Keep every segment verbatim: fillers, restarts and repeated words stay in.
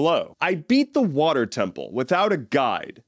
hello. I beat the water temple without a guide,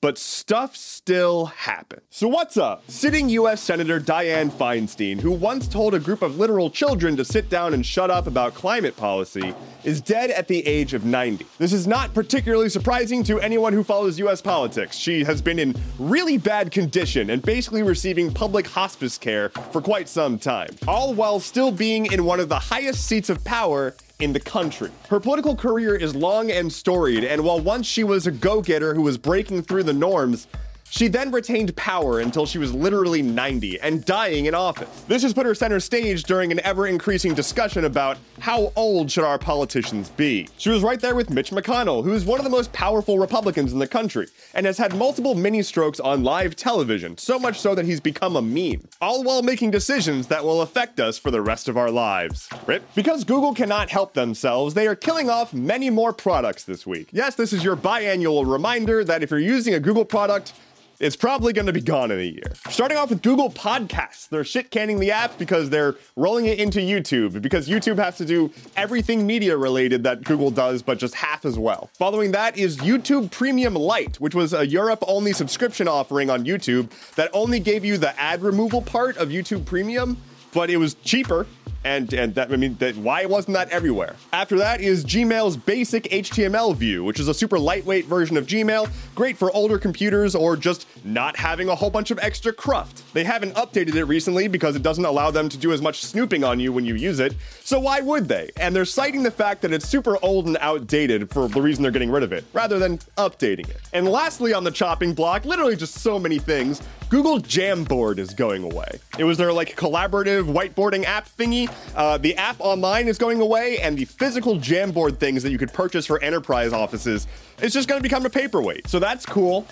but stuff still happened. So what's up? Sitting U S Senator Diane Feinstein, who once told a group of literal children to sit down and shut up about climate policy, is dead at the age of ninety. This is not particularly surprising to anyone who follows U S politics. She has been in really bad condition and basically receiving public hospice care for quite some time, all while still being in one of the highest seats of power in the country. Her political career is long and storied, and while once she was a go-getter who was breaking through the norms, she then retained power until she was literally ninety and dying in office. This has put her center stage during an ever-increasing discussion about how old should our politicians be. She was right there with Mitch McConnell, who is one of the most powerful Republicans in the country and has had multiple mini-strokes on live television, so much so that he's become a meme, all while making decisions that will affect us for the rest of our lives. Rip. Because Google cannot help themselves, they are killing off many more products this week. Yes, this is your biannual reminder that if you're using a Google product, it's probably going to be gone in a year. Starting off with Google Podcasts. They're shit-canning the app because they're rolling it into YouTube, because YouTube has to do everything media-related that Google does, but just half as well. Following that is YouTube Premium Lite, which was a Europe-only subscription offering on YouTube that only gave you the ad removal part of YouTube Premium, but it was cheaper. And and that I mean, that, why wasn't that everywhere? After that is Gmail's basic H T M L view, which is a super lightweight version of Gmail, great for older computers or just not having a whole bunch of extra cruft. They haven't updated it recently because it doesn't allow them to do as much snooping on you when you use it, so why would they? And they're citing the fact that it's super old and outdated for the reason they're getting rid of it, rather than updating it. And lastly on the chopping block, literally just so many things, Google Jamboard is going away. It was their like collaborative whiteboarding app thingy. Uh, the app online is going away, and the physical Jamboard things that you could purchase for enterprise offices, it's just gonna become a paperweight. So that's cool.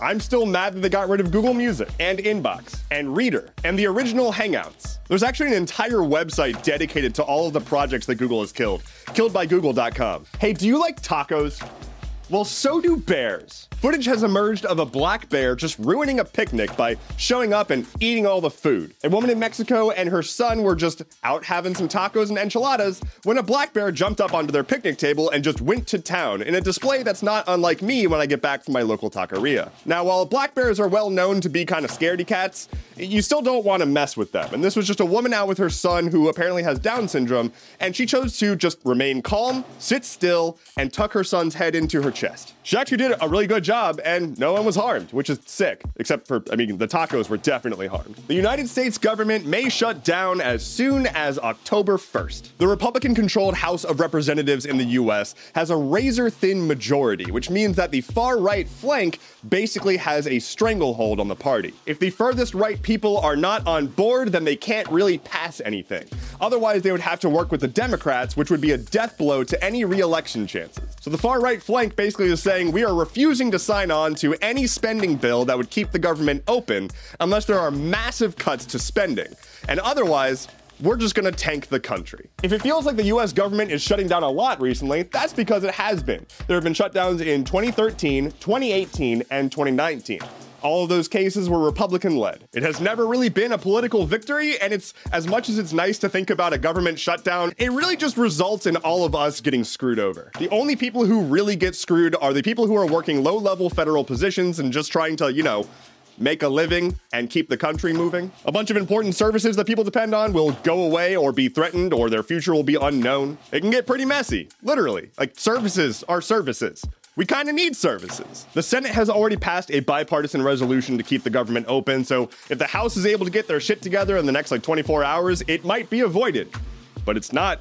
I'm still mad that they got rid of Google Music and Inbox and Reader and the original Hangouts. There's actually an entire website dedicated to all of the projects that Google has killed, killed by google dot com. Hey, do you like tacos? Well, so do bears. Footage has emerged of a black bear just ruining a picnic by showing up and eating all the food. A woman in Mexico and her son were just out having some tacos and enchiladas when a black bear jumped up onto their picnic table and just went to town in a display that's not unlike me when I get back from my local taqueria. Now, while black bears are well known to be kind of scaredy cats, you still don't want to mess with them. And this was just a woman out with her son who apparently has Down syndrome, and she chose to just remain calm, sit still, and tuck her son's head into her chest. She actually did a really good job. Job and no one was harmed, which is sick, except for, I mean, the tacos were definitely harmed. The United States government may shut down as soon as October first. The Republican-controlled House of Representatives in the U S has a razor-thin majority, which means that the far-right flank basically has a stranglehold on the party. If the furthest right people are not on board, then they can't really pass anything. Otherwise, they would have to work with the Democrats, which would be a death blow to any re-election chances. So the far-right flank basically is saying, we are refusing to sign on to any spending bill that would keep the government open unless there are massive cuts to spending. And otherwise, we're just gonna tank the country. If it feels like the U S government is shutting down a lot recently, that's because it has been. There have been shutdowns in twenty thirteen, twenty eighteen, and twenty nineteen. All of those cases were Republican-led. It has never really been a political victory, and it's as much as it's nice to think about a government shutdown, it really just results in all of us getting screwed over. The only people who really get screwed are the people who are working low-level federal positions and just trying to, you know, make a living and keep the country moving. A bunch of important services that people depend on will go away or be threatened, or their future will be unknown. It can get pretty messy, literally. Like, services are services. We kind of need services. The Senate has already passed a bipartisan resolution to keep the government open, so if the House is able to get their shit together in the next like twenty-four hours, it might be avoided, but it's not,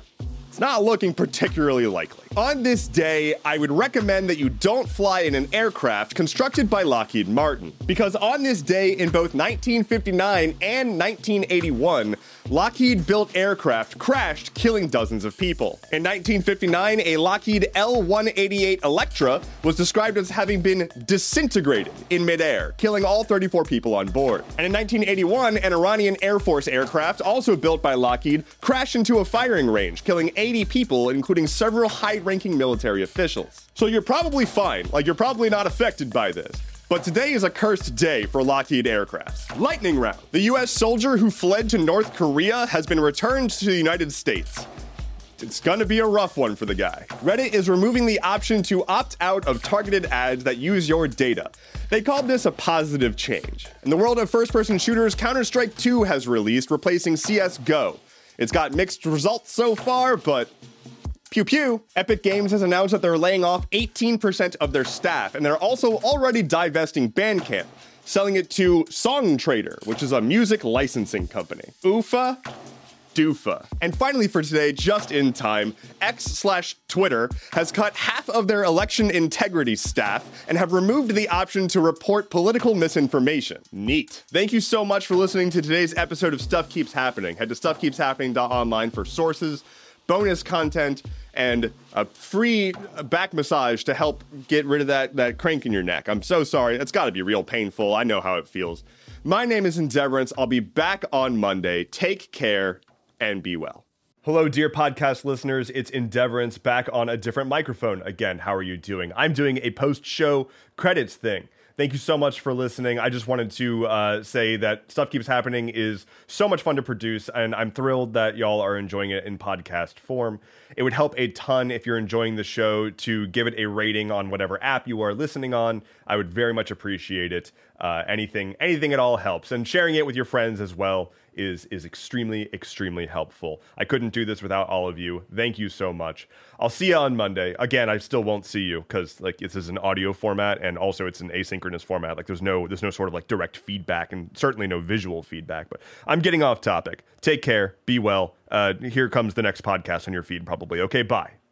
it's not looking particularly likely. On this day, I would recommend that you don't fly in an aircraft constructed by Lockheed Martin, because on this day in both nineteen fifty-nine and nineteen eighty-one, Lockheed built aircraft crashed, killing dozens of people. In nineteen fifty-nine, a Lockheed L one eighty-eight Electra was described as having been disintegrated in midair, killing all thirty-four people on board. And in nineteen eighty-one, an Iranian Air Force aircraft, also built by Lockheed, crashed into a firing range, killing eighty people, including several high-ranking military officials. So you're probably fine, like you're probably not affected by this. But today is a cursed day for Lockheed aircrafts. Lightning round. The U S soldier who fled to North Korea has been returned to the United States. It's gonna be a rough one for the guy. Reddit is removing the option to opt out of targeted ads that use your data. They called this a positive change. In the world of first-person shooters, Counter-Strike two has released, replacing C S G O. It's got mixed results so far, but pew pew. Epic Games has announced that they're laying off eighteen percent of their staff, and they're also already divesting Bandcamp, selling it to Song Trader, which is a music licensing company. Oofa, doofa. And finally for today, just in time, X slash Twitter has cut half of their election integrity staff and have removed the option to report political misinformation. Neat. Thank you so much for listening to today's episode of Stuff Keeps Happening. Head to stuff keeps happening dot online for sources, bonus content, and a free back massage to help get rid of that, that crank in your neck. I'm so sorry. It's got to be real painful. I know how it feels. My name is Endeavorance. I'll be back on Monday. Take care and be well. Hello, dear podcast listeners. It's Endeavorance back on a different microphone again. How are you doing? I'm doing a post-show credits thing. Thank you so much for listening. I just wanted to uh, say that Stuff Keeps Happening is so much fun to produce, and I'm thrilled that y'all are enjoying it in podcast form. It would help a ton if you're enjoying the show to give it a rating on whatever app you are listening on. I would very much appreciate it. Uh, anything, anything at all helps. And sharing it with your friends as well is is extremely, extremely helpful. I couldn't do this without all of you. Thank you so much. I'll see you on Monday. Again, I still won't see you because like this is an audio format and also it's an asynchronous format. Like there's no there's no sort of like direct feedback and certainly no visual feedback. But I'm getting off topic. Take care. Be well. Uh, here comes the next podcast on your feed probably. Okay, bye.